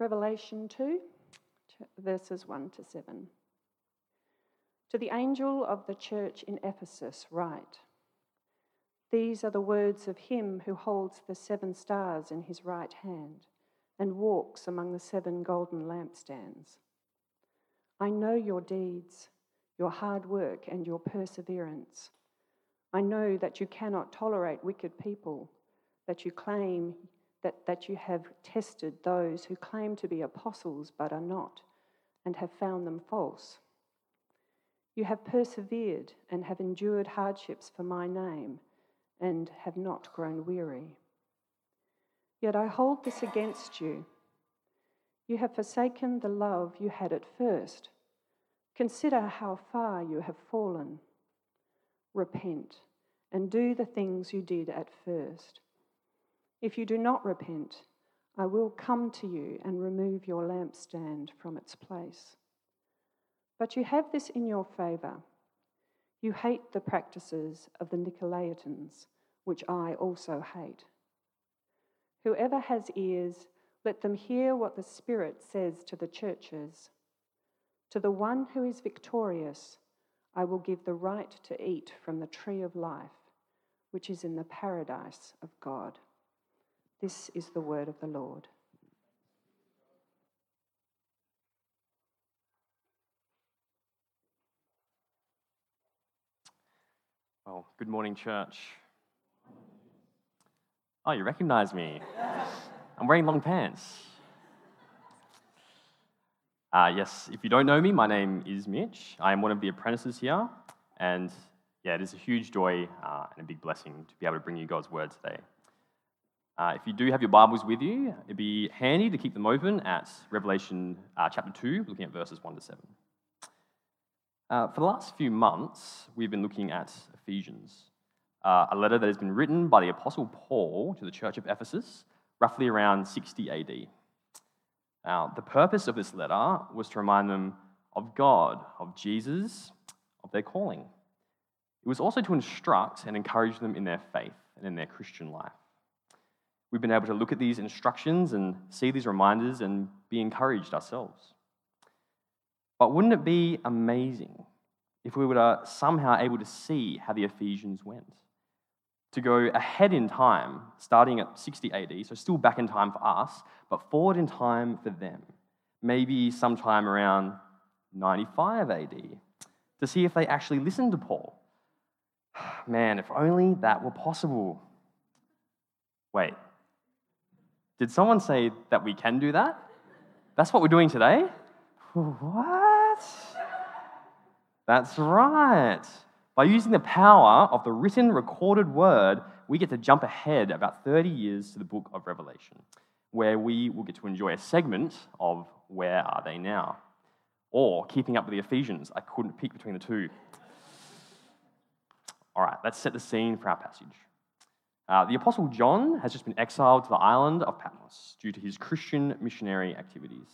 Revelation 2, verses 1 to 7. To the angel of the church in Ephesus write, these are the words of him who holds the seven stars in his right hand and walks among the seven golden lampstands. I know your deeds, your hard work and your perseverance. I know that you cannot tolerate wicked people, that you claim that you have tested those who claim to be apostles but are not, and have found them false. You have persevered and have endured hardships for my name, and have not grown weary. Yet I hold this against you. You have forsaken the love you had at first. Consider how far you have fallen. Repent and do the things you did at first. If you do not repent, I will come to you and remove your lampstand from its place. But you have this in your favour. You hate the practices of the Nicolaitans, which I also hate. Whoever has ears, let them hear what the Spirit says to the churches. To the one who is victorious, I will give the right to eat from the tree of life, which is in the paradise of God. This is the word of the Lord. Well, good morning, church. Oh, you recognize me. I'm wearing long pants. Yes, if you don't know me, my name is Mitch. I am one of the apprentices here, and it is a huge joy and a big blessing to be able to bring you God's word today. If you do have your Bibles with you, it'd be handy to keep them open at Revelation chapter 2, looking at verses 1 to 7. For the last few months, we've been looking at Ephesians, a letter that has been written by the Apostle Paul to the church of Ephesus, roughly around 60 AD. Now, the purpose of this letter was to remind them of God, of Jesus, of their calling. It was also to instruct and encourage them in their faith and in their Christian life. We've been able to look at these instructions and see these reminders and be encouraged ourselves. But wouldn't it be amazing if we were somehow able to see how the Ephesians went? To go ahead in time, starting at 60 AD, so still back in time for us, but forward in time for them, maybe sometime around 95 AD, to see if they actually listened to Paul. Man, if only that were possible. Wait, did someone say that we can do that? That's what we're doing today? What? That's right. By using the power of the written, recorded word, we get to jump ahead about 30 years to the book of Revelation, where we will get to enjoy a segment of Where Are They Now? Or Keeping Up with the Ephesians. I couldn't pick between the two. All right, let's set the scene for our passage. The Apostle John has just been exiled to the island of Patmos due to his Christian missionary activities.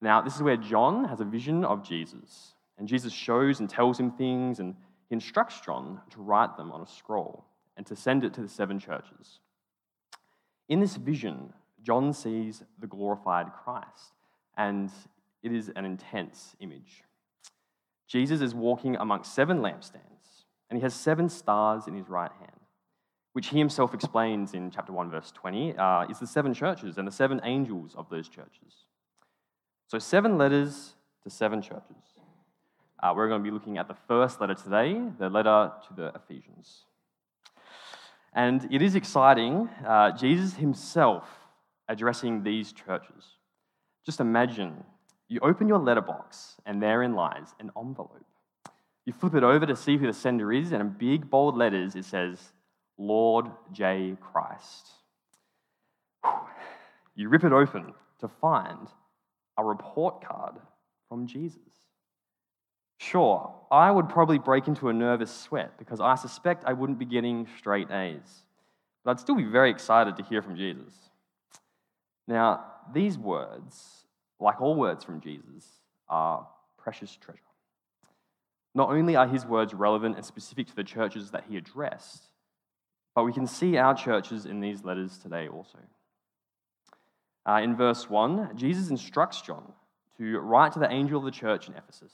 Now, this is where John has a vision of Jesus, and Jesus shows and tells him things, and he instructs John to write them on a scroll and to send it to the seven churches. In this vision, John sees the glorified Christ, and it is an intense image. Jesus is walking amongst seven lampstands, and he has seven stars in his right hand, which he himself explains in chapter 1, verse 20, is the seven churches and the seven angels of those churches. So seven letters to seven churches. We're going to be looking at the first letter today, the letter to the Ephesians. And it is exciting, Jesus himself addressing these churches. Just imagine, you open your letterbox and therein lies an envelope. You flip it over to see who the sender is, and in big bold letters it says, Lord J. Christ. You rip it open to find a report card from Jesus. Sure, I would probably break into a nervous sweat because I suspect I wouldn't be getting straight A's, but I'd still be very excited to hear from Jesus. Now, these words, like all words from Jesus, are precious treasure. Not only are his words relevant and specific to the churches that he addressed, but we can see our churches in these letters today also. in verse 1, Jesus instructs John to write to the angel of the church in Ephesus,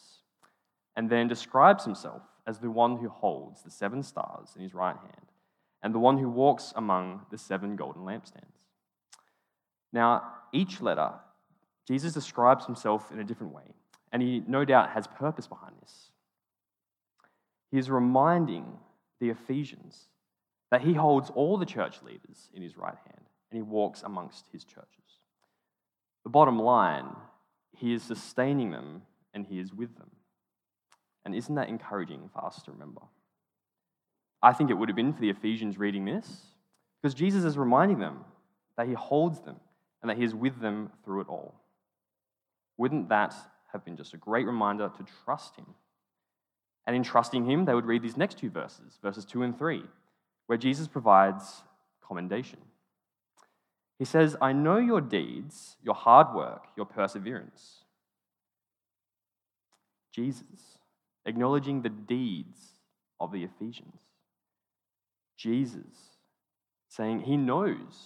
and then describes himself as the one who holds the 7 stars in his right hand, and the one who walks among the 7 golden lampstands. Now, each letter, Jesus describes himself in a different way, and he no doubt has purpose behind this. He is reminding the Ephesians that he holds all the church leaders in his right hand, and he walks amongst his churches. The bottom line, he is sustaining them, and he is with them. And isn't that encouraging for us to remember? I think it would have been for the Ephesians reading this, because Jesus is reminding them that he holds them and that he is with them through it all. Wouldn't that have been just a great reminder to trust him? And in trusting him, they would read these next 2 verses, verses 2 and 3, where Jesus provides commendation. He says, I know your deeds, your hard work, your perseverance. Jesus, acknowledging the deeds of the Ephesians. Jesus saying he knows,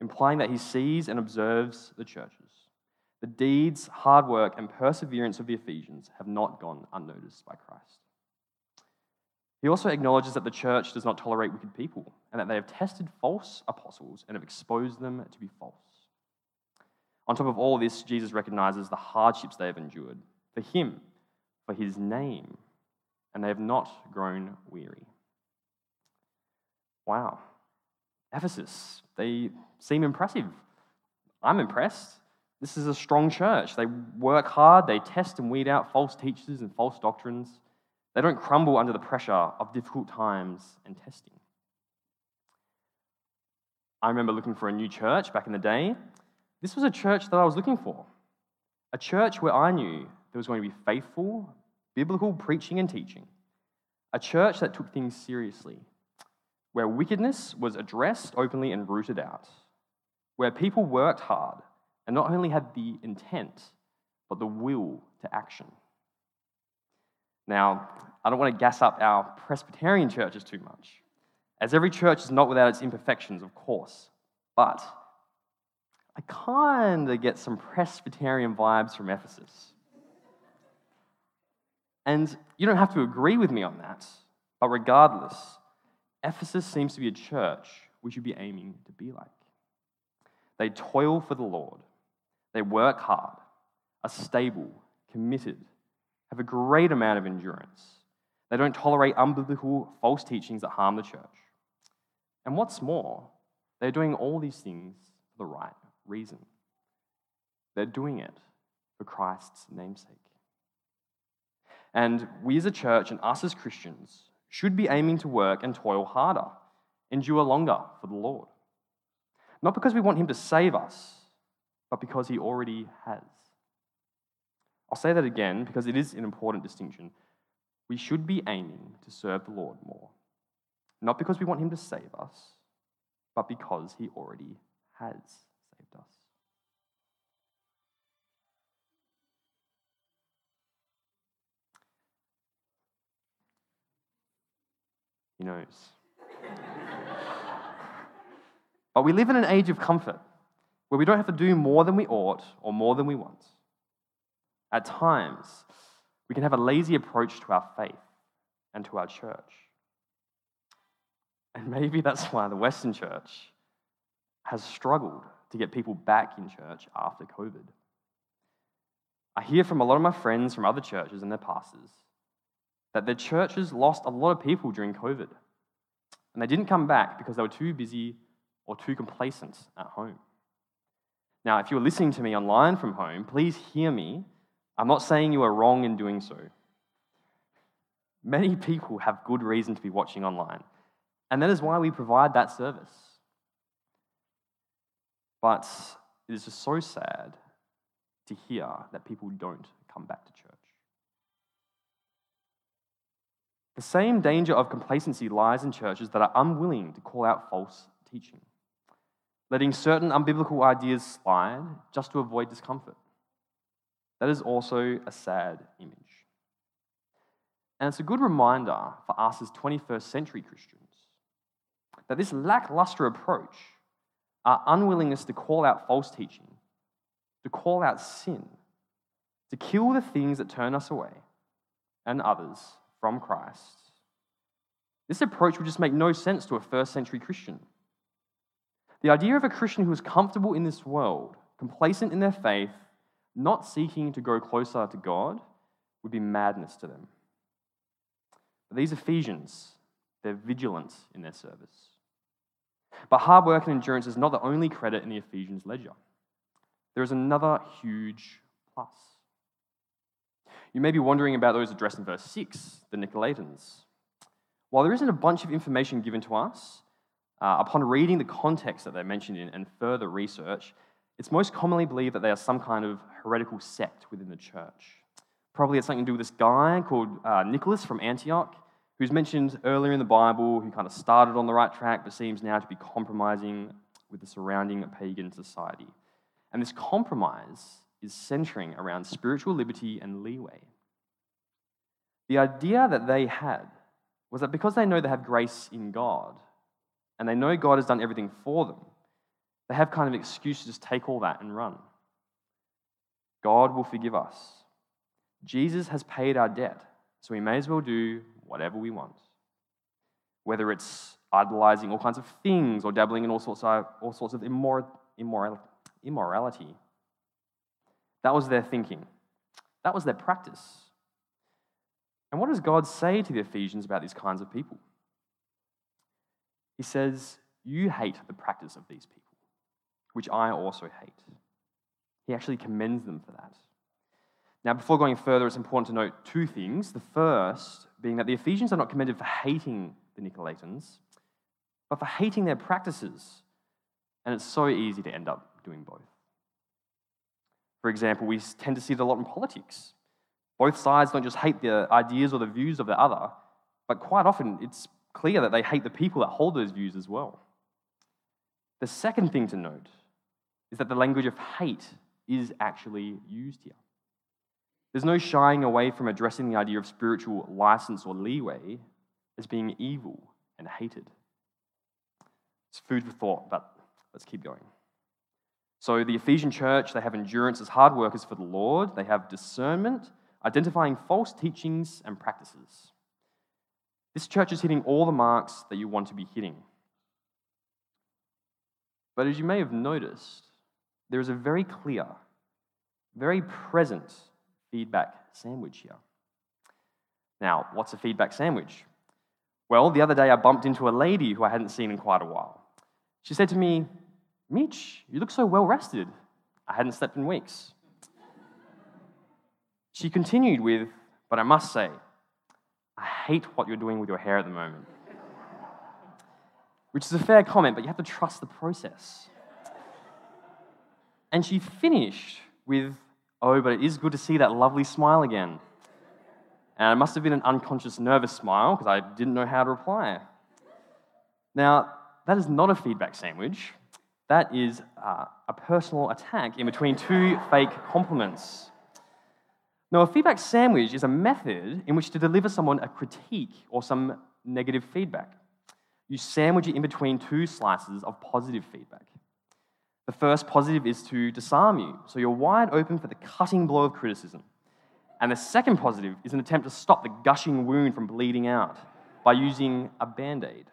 implying that he sees and observes the churches. The deeds, hard work, and perseverance of the Ephesians have not gone unnoticed by Christ. He also acknowledges that the church does not tolerate wicked people, and that they have tested false apostles and have exposed them to be false. On top of all this, Jesus recognizes the hardships they have endured for him, for his name, and they have not grown weary. Wow. Ephesus, they seem impressive. I'm impressed. This is a strong church. They work hard, they test and weed out false teachers and false doctrines. They don't crumble under the pressure of difficult times and testing. I remember looking for a new church back in the day. This was a church that I was looking for, a church where I knew there was going to be faithful, biblical preaching and teaching, a church that took things seriously, where wickedness was addressed openly and rooted out, where people worked hard and not only had the intent, but the will to action. Now, I don't want to gas up our Presbyterian churches too much, as every church is not without its imperfections, of course, but I kind of get some Presbyterian vibes from Ephesus. And you don't have to agree with me on that, but regardless, Ephesus seems to be a church we should be aiming to be like. They toil for the Lord. They work hard, are stable, committed, have a great amount of endurance. They don't tolerate unbiblical false teachings that harm the church. And what's more, they're doing all these things for the right reason. They're doing it for Christ's namesake. And we as a church and us as Christians should be aiming to work and toil harder, endure longer for the Lord. Not because we want him to save us, but because he already has. I'll say that again because it is an important distinction. We should be aiming to serve the Lord more. Not because we want him to save us, but because he already has saved us. He knows. But we live in an age of comfort where we don't have to do more than we ought or more than we want. At times, we can have a lazy approach to our faith and to our church. And maybe that's why the Western church has struggled to get people back in church after COVID. I hear from a lot of my friends from other churches and their pastors that their churches lost a lot of people during COVID, and they didn't come back because they were too busy or too complacent at home. Now, if you're listening to me online from home, please hear me. I'm not saying you are wrong in doing so. Many people have good reason to be watching online, and that is why we provide that service. But it is just so sad to hear that people don't come back to church. The same danger of complacency lies in churches that are unwilling to call out false teaching, letting certain unbiblical ideas slide just to avoid discomfort. That is also a sad image. And it's a good reminder for us as 21st century Christians that this lackluster approach our unwillingness to call out false teaching, to call out sin, to kill the things that turn us away and others from Christ. This approach would just make no sense to a first century Christian. The idea of a Christian who is comfortable in this world, complacent in their faith, not seeking to go closer to God, would be madness to them. But these Ephesians, they're vigilant in their service. But hard work and endurance is not the only credit in the Ephesians' ledger. There is another huge plus. You may be wondering about those addressed in verse 6, the Nicolaitans. While there isn't a bunch of information given to us, upon reading the context that they're mentioned in and further research, it's most commonly believed that they are some kind of heretical sect within the church. Probably it's something to do with this guy called Nicholas from Antioch, who's mentioned earlier in the Bible, who kind of started on the right track, but seems now to be compromising with the surrounding pagan society. And this compromise is centering around spiritual liberty and leeway. The idea that they had was that because they know they have grace in God, and they know God has done everything for them, they have kind of an excuse to just take all that and run. God will forgive us. Jesus has paid our debt, so we may as well do whatever we want. Whether it's idolizing all kinds of things or dabbling in all sorts of immorality. That was their thinking. That was their practice. And what does God say to the Ephesians about these kinds of people? He says, "You hate the practice of these people, which I also hate." He actually commends them for that. Now, before going further, it's important to note two things. The first being that the Ephesians are not commended for hating the Nicolaitans, but for hating their practices. And it's so easy to end up doing both. For example, we tend to see it a lot in politics. Both sides don't just hate the ideas or the views of the other, but quite often it's clear that they hate the people that hold those views as well. The second thing to note is that the language of hate is actually used here. There's no shying away from addressing the idea of spiritual license or leeway as being evil and hated. It's food for thought, but let's keep going. So the Ephesian church, they have endurance as hard workers for the Lord. They have discernment, identifying false teachings and practices. This church is hitting all the marks that you want to be hitting. But as you may have noticed, there is a very clear, very present feedback sandwich here. Now, what's a feedback sandwich? Well, the other day I bumped into a lady who I hadn't seen in quite a while. She said to me, "Mitch, you look so well rested. I hadn't slept in weeks." She continued with, "But I must say, I hate what you're doing with your hair at the moment." Which is a fair comment, but you have to trust the process. And she finished with, "Oh, but it is good to see that lovely smile again." And it must have been an unconscious, nervous smile, because I didn't know how to reply. Now, that is not a feedback sandwich. That is a personal attack in between two fake compliments. Now, a feedback sandwich is a method in which to deliver someone a critique or some negative feedback. You sandwich it in between two slices of positive feedback. The first positive is to disarm you, so you're wide open for the cutting blow of criticism. And the second positive is an attempt to stop the gushing wound from bleeding out by using a Band-Aid,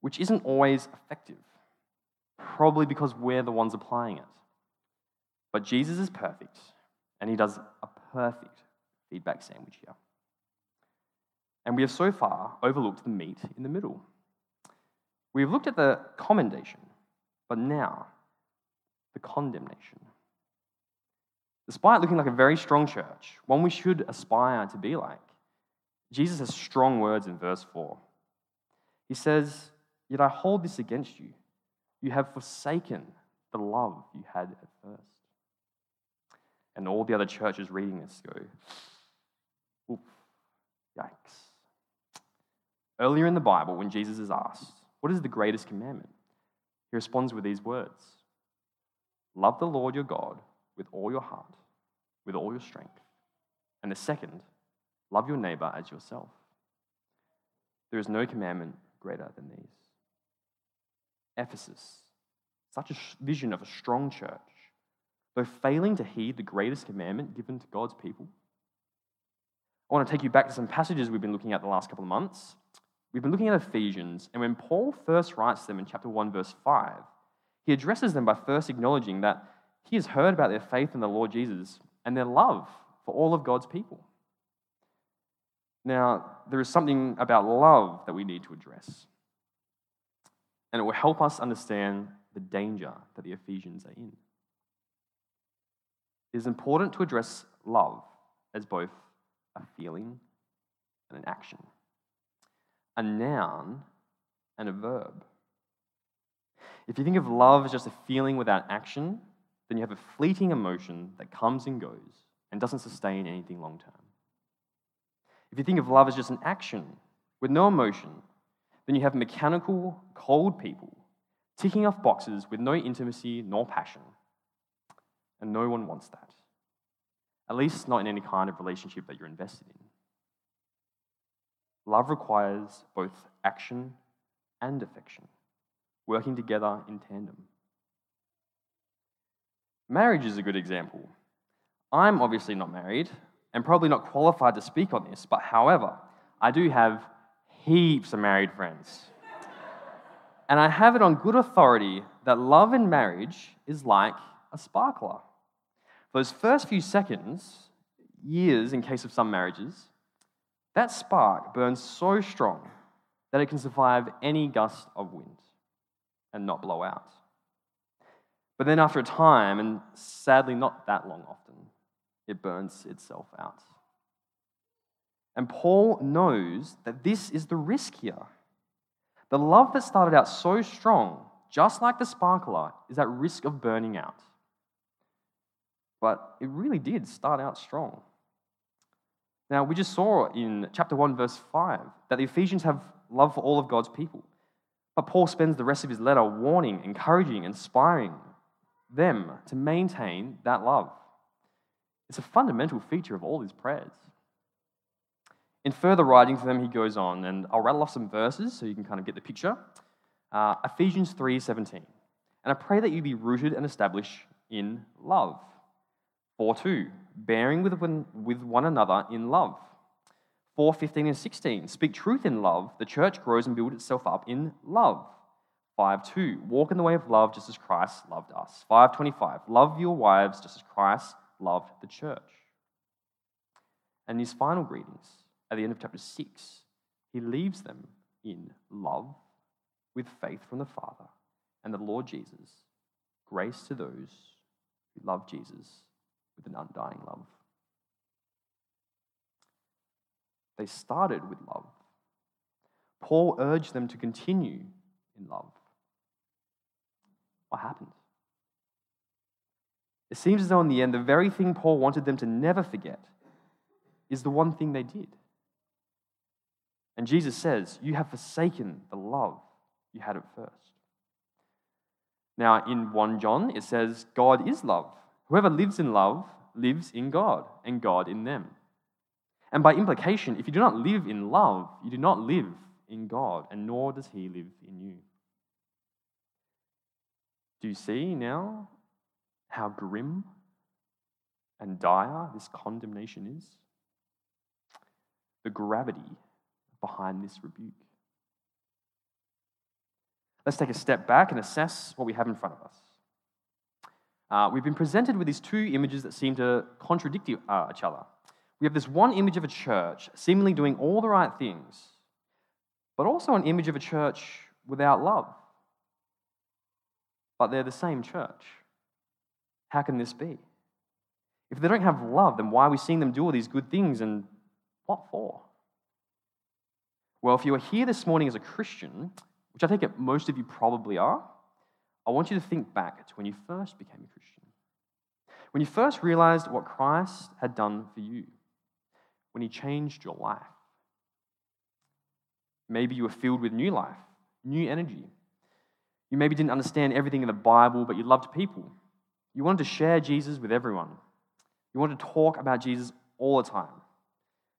which isn't always effective, probably because we're the ones applying it. But Jesus is perfect, and he does a perfect feedback sandwich here. And we have so far overlooked the meat in the middle. We've looked at the commendation, but now the condemnation. Despite looking like a very strong church, one we should aspire to be like, Jesus has strong words in verse 4. He says, "Yet I hold this against you. You have forsaken the love you had at first." And all the other churches reading this go, "Oof, yikes." Earlier in the Bible, when Jesus is asked, "What is the greatest commandment?" he responds with these words, "Love the Lord your God with all your heart, with all your strength." And the second, "Love your neighbor as yourself." There is no commandment greater than these. Ephesus, such a vision of a strong church, though failing to heed the greatest commandment given to God's people? I want to take you back to some passages we've been looking at the last couple of months. We've been looking at Ephesians, and when Paul first writes them in chapter 1, verse 5, he addresses them by first acknowledging that he has heard about their faith in the Lord Jesus and their love for all of God's people. Now, there is something about love that we need to address, and it will help us understand the danger that the Ephesians are in. It is important to address love as both a feeling and an action, a noun and a verb. If you think of love as just a feeling without action, then you have a fleeting emotion that comes and goes and doesn't sustain anything long term. If you think of love as just an action with no emotion, then you have mechanical, cold people ticking off boxes with no intimacy nor passion. And no one wants that, at least not in any kind of relationship that you're invested in. Love requires both action and affection, working together in tandem. Marriage is a good example. I'm obviously not married and probably not qualified to speak on this, but however, I do have heaps of married friends. And I have it on good authority that love in marriage is like a sparkler. For those first few seconds, years in case of some marriages, that spark burns so strong that it can survive any gust of wind and not blow out. But then after a time, and sadly not that long often, it burns itself out. And Paul knows that this is the risk here. The love that started out so strong, just like the sparkler, is at risk of burning out. But it really did start out strong. Now, we just saw in chapter 1, verse 5, that the Ephesians have love for all of God's people. But Paul spends the rest of his letter warning, encouraging, inspiring them to maintain that love. It's a fundamental feature of all his prayers. In further writing to them, he goes on, and I'll rattle off some verses so you can kind of get the picture. Ephesians 3:17, and I pray that you be rooted and established in love. 4:2, bearing with one another in love. 4:15 and 16, speak truth in love. The church grows and builds itself up in love. 5:2, walk in the way of love just as Christ loved us. 5:25, love your wives just as Christ loved the church. And his final greetings at the end of chapter 6, he leaves them in love with faith from the Father and the Lord Jesus, grace to those who love Jesus with an undying love. They started with love. Paul urged them to continue in love. What happened? It seems as though in the end, the very thing Paul wanted them to never forget is the one thing they did. And Jesus says, you have forsaken the love you had at first. Now, in 1 John, it says, God is love. Whoever lives in love lives in God, and God in them. And by implication, if you do not live in love, you do not live in God, and nor does he live in you. Do you see now how grim and dire this condemnation is? The gravity behind this rebuke. Let's take a step back and assess what we have in front of us. We've been presented with these two images that seem to contradict each other. We have this one image of a church seemingly doing all the right things, but also an image of a church without love. But they're the same church. How can this be? If they don't have love, then why are we seeing them do all these good things, and what for? Well, if you are here this morning as a Christian, which I think most of you probably are, I want you to think back to when you first became a Christian, when you first realized what Christ had done for you, when he changed your life. Maybe you were filled with new life, new energy. You maybe didn't understand everything in the Bible, but you loved people. You wanted to share Jesus with everyone. You wanted to talk about Jesus all the time.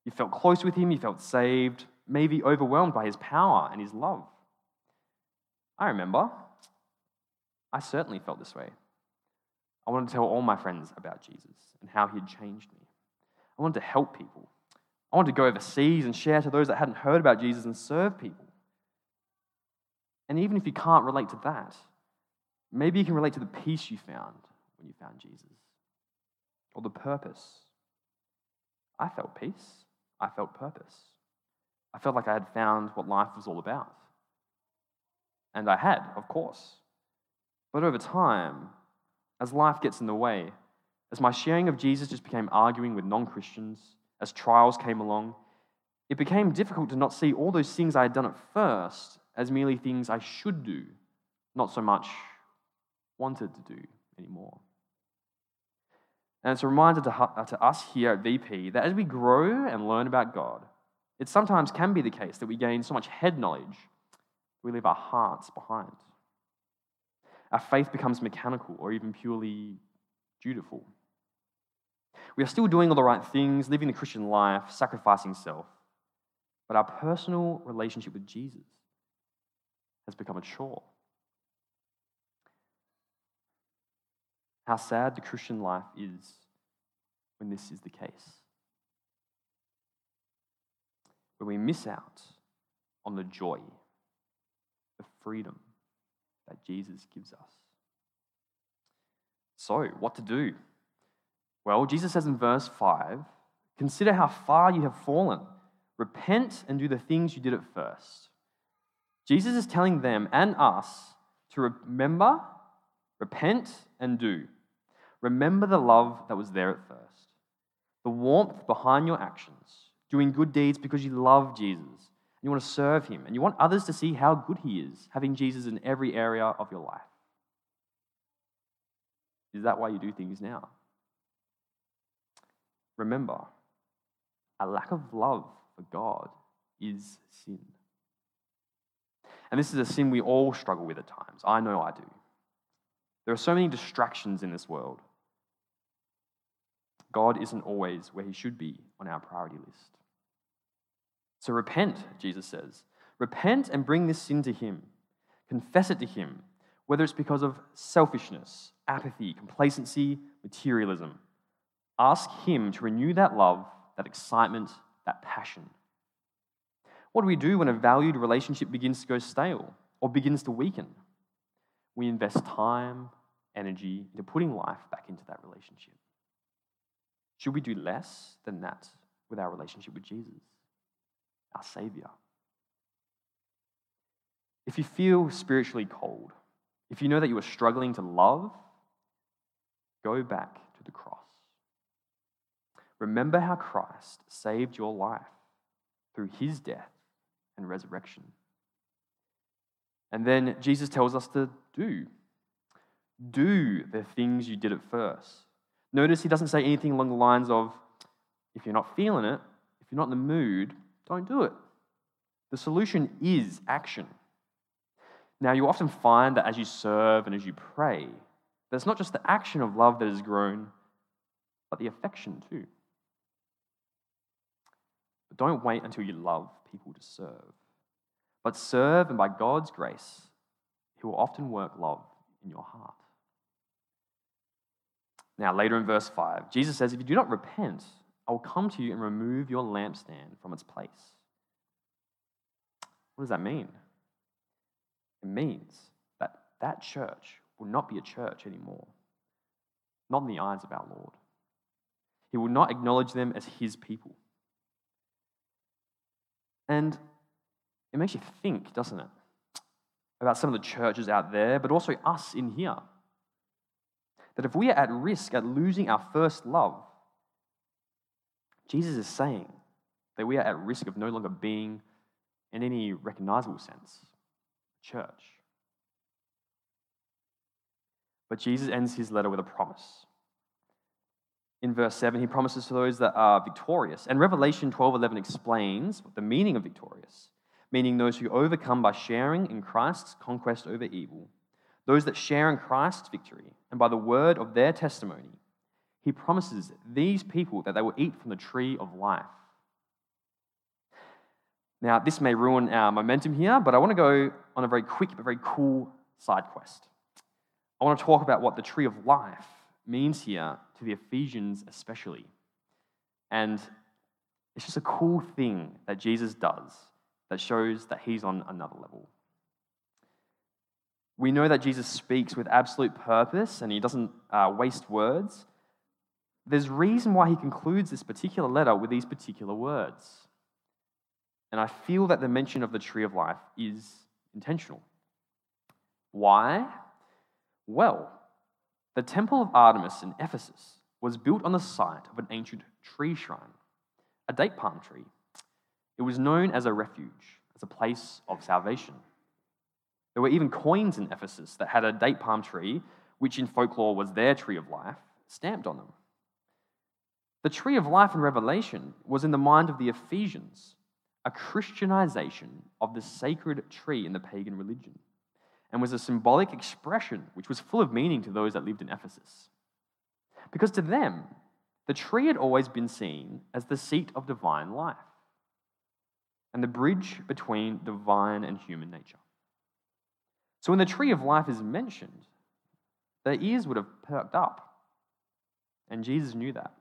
You felt close with him, you felt saved, maybe overwhelmed by his power and his love. I remember I certainly felt this way. I wanted to tell all my friends about Jesus and how he had changed me. I wanted to help people. I wanted to go overseas and share to those that hadn't heard about Jesus and serve people. And even if you can't relate to that, maybe you can relate to the peace you found when you found Jesus, or the purpose. I felt peace. I felt purpose. I felt like I had found what life was all about. And I had, of course. But over time, as life gets in the way, as my sharing of Jesus just became arguing with non-Christians, as trials came along, it became difficult to not see all those things I had done at first as merely things I should do, not so much wanted to do anymore. And it's a reminder to us here at VP that as we grow and learn about God, it sometimes can be the case that we gain so much head knowledge, we leave our hearts behind. Our faith becomes mechanical or even purely dutiful. We are still doing all the right things, living the Christian life, sacrificing self, but our personal relationship with Jesus has become a chore. How sad the Christian life is when this is the case. When we miss out on the joy, the freedom that Jesus gives us. So, what to do? Well, Jesus says in verse 5, "Consider how far you have fallen. Repent and do the things you did at first." Jesus is telling them and us to remember, repent, and do. Remember the love that was there at first, the warmth behind your actions, doing good deeds because you love Jesus, and you want to serve him, and you want others to see how good he is, having Jesus in every area of your life. Is that why you do things now? Remember, a lack of love for God is sin. And this is a sin we all struggle with at times. I know I do. There are so many distractions in this world. God isn't always where he should be on our priority list. So repent, Jesus says. Repent and bring this sin to him. Confess it to him, whether it's because of selfishness, apathy, complacency, materialism. Ask him to renew that love, that excitement, that passion. What do we do when a valued relationship begins to go stale or begins to weaken? We invest time, energy into putting life back into that relationship. Should we do less than that with our relationship with Jesus, our Savior? If you feel spiritually cold, if you know that you are struggling to love, go back to the cross. Remember how Christ saved your life through his death and resurrection. And then Jesus tells us to do. Do the things you did at first. Notice he doesn't say anything along the lines of, if you're not feeling it, if you're not in the mood, don't do it. The solution is action. Now, you often find that as you serve and as you pray, there's not just the action of love that has grown, but the affection too. But don't wait until you love people to serve. But serve, and by God's grace, he will often work love in your heart. Now, later in verse 5, Jesus says, "If you do not repent, I will come to you and remove your lampstand from its place." What does that mean? It means that that church will not be a church anymore, not in the eyes of our Lord. He will not acknowledge them as his people. And it makes you think, doesn't it, about some of the churches out there, but also us in here. That if we are at risk at losing our first love, Jesus is saying that we are at risk of no longer being, in any recognizable sense, church. But Jesus ends his letter with a promise. In verse 7, he promises to those that are victorious. And Revelation 12:11 explains the meaning of victorious, meaning those who overcome by sharing in Christ's conquest over evil, those that share in Christ's victory, and by the word of their testimony, he promises these people that they will eat from the tree of life. Now, this may ruin our momentum here, but I want to go on a very quick but very cool side quest. I want to talk about what the tree of life means here to the Ephesians especially. And it's just a cool thing that Jesus does that shows that he's on another level. We know that Jesus speaks with absolute purpose and he doesn't waste words. There's a reason why he concludes this particular letter with these particular words. And I feel that the mention of the tree of life is intentional. Why? Well, the Temple of Artemis in Ephesus was built on the site of an ancient tree shrine, a date palm tree. It was known as a refuge, as a place of salvation. There were even coins in Ephesus that had a date palm tree, which in folklore was their tree of life, stamped on them. The tree of life in Revelation was in the mind of the Ephesians, a Christianization of the sacred tree in the pagan religion, and was a symbolic expression which was full of meaning to those that lived in Ephesus. Because to them, the tree had always been seen as the seat of divine life and the bridge between divine and human nature. So when the tree of life is mentioned, their ears would have perked up, and Jesus knew that.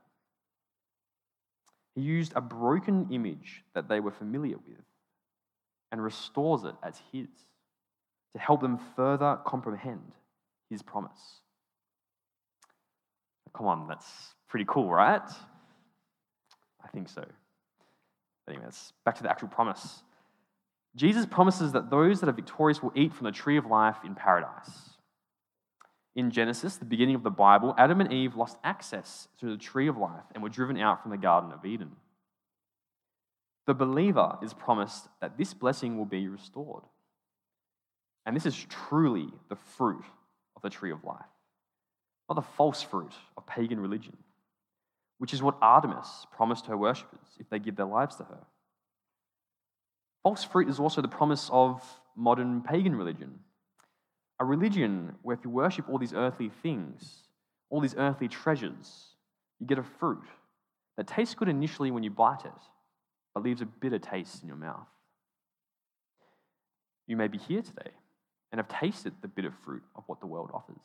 He used a broken image that they were familiar with and restores it as his, to help them further comprehend his promise. Come on, that's pretty cool, right? I think so. But anyways, back to the actual promise. Jesus promises that those that are victorious will eat from the tree of life in paradise. In Genesis, the beginning of the Bible, Adam and Eve lost access to the tree of life and were driven out from the Garden of Eden. The believer is promised that this blessing will be restored. And this is truly the fruit of the tree of life, not the false fruit of pagan religion, which is what Artemis promised her worshippers if they give their lives to her. False fruit is also the promise of modern pagan religion, a religion where if you worship all these earthly things, all these earthly treasures, you get a fruit that tastes good initially when you bite it, but leaves a bitter taste in your mouth. You may be here today and have tasted the bitter fruit of what the world offers.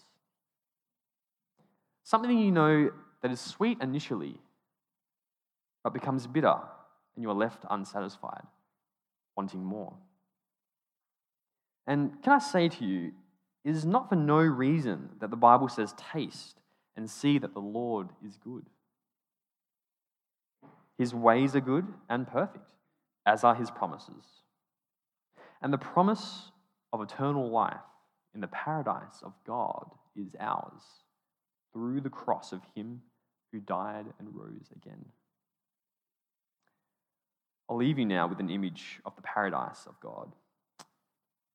Something you know that is sweet initially, but becomes bitter, and you are left unsatisfied, wanting more. And can I say to you, it is not for no reason that the Bible says, taste and see that the Lord is good. His ways are good and perfect, as are his promises. And the promise of eternal life in the paradise of God is ours, through the cross of him who died and rose again. I'll leave you now with an image of the paradise of God.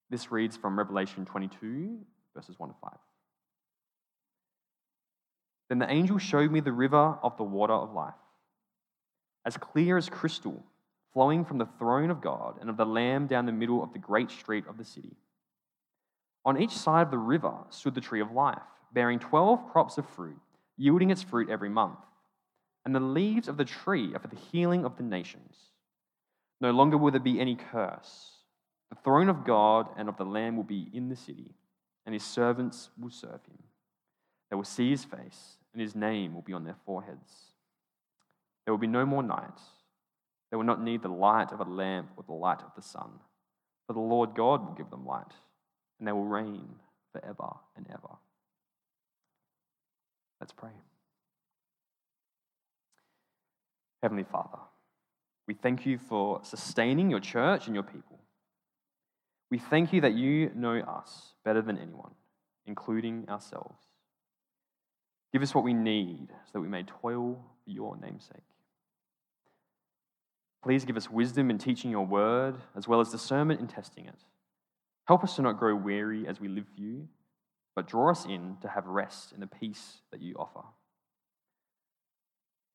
This reads from Revelation 22, verses 1 to 5. Then the angel showed me the river of the water of life, as clear as crystal, flowing from the throne of God and of the Lamb down the middle of the great street of the city. On each side of the river stood the tree of life, bearing 12 crops of fruit, yielding its fruit every month. And the leaves of the tree are for the healing of the nations. No longer will there be any curse. The throne of God and of the Lamb will be in the city, and his servants will serve him. They will see his face, and his name will be on their foreheads. There will be no more night. They will not need the light of a lamp or the light of the sun, for the Lord God will give them light, and they will reign forever and ever. Let's pray. Heavenly Father, we thank you for sustaining your church and your people. We thank you that you know us better than anyone, including ourselves. Give us what we need so that we may toil for your namesake. Please give us wisdom in teaching your word, as well as discernment in testing it. Help us to not grow weary as we live for you, but draw us in to have rest in the peace that you offer.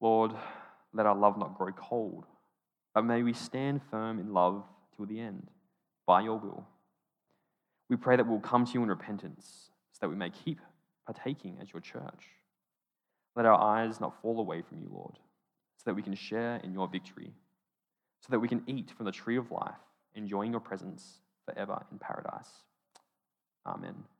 Lord, let our love not grow cold, but may we stand firm in love till the end, by your will. We pray that we'll come to you in repentance, so that we may keep partaking as your church. Let our eyes not fall away from you, Lord, so that we can share in your victory, so that we can eat from the tree of life, enjoying your presence forever in paradise. Amen.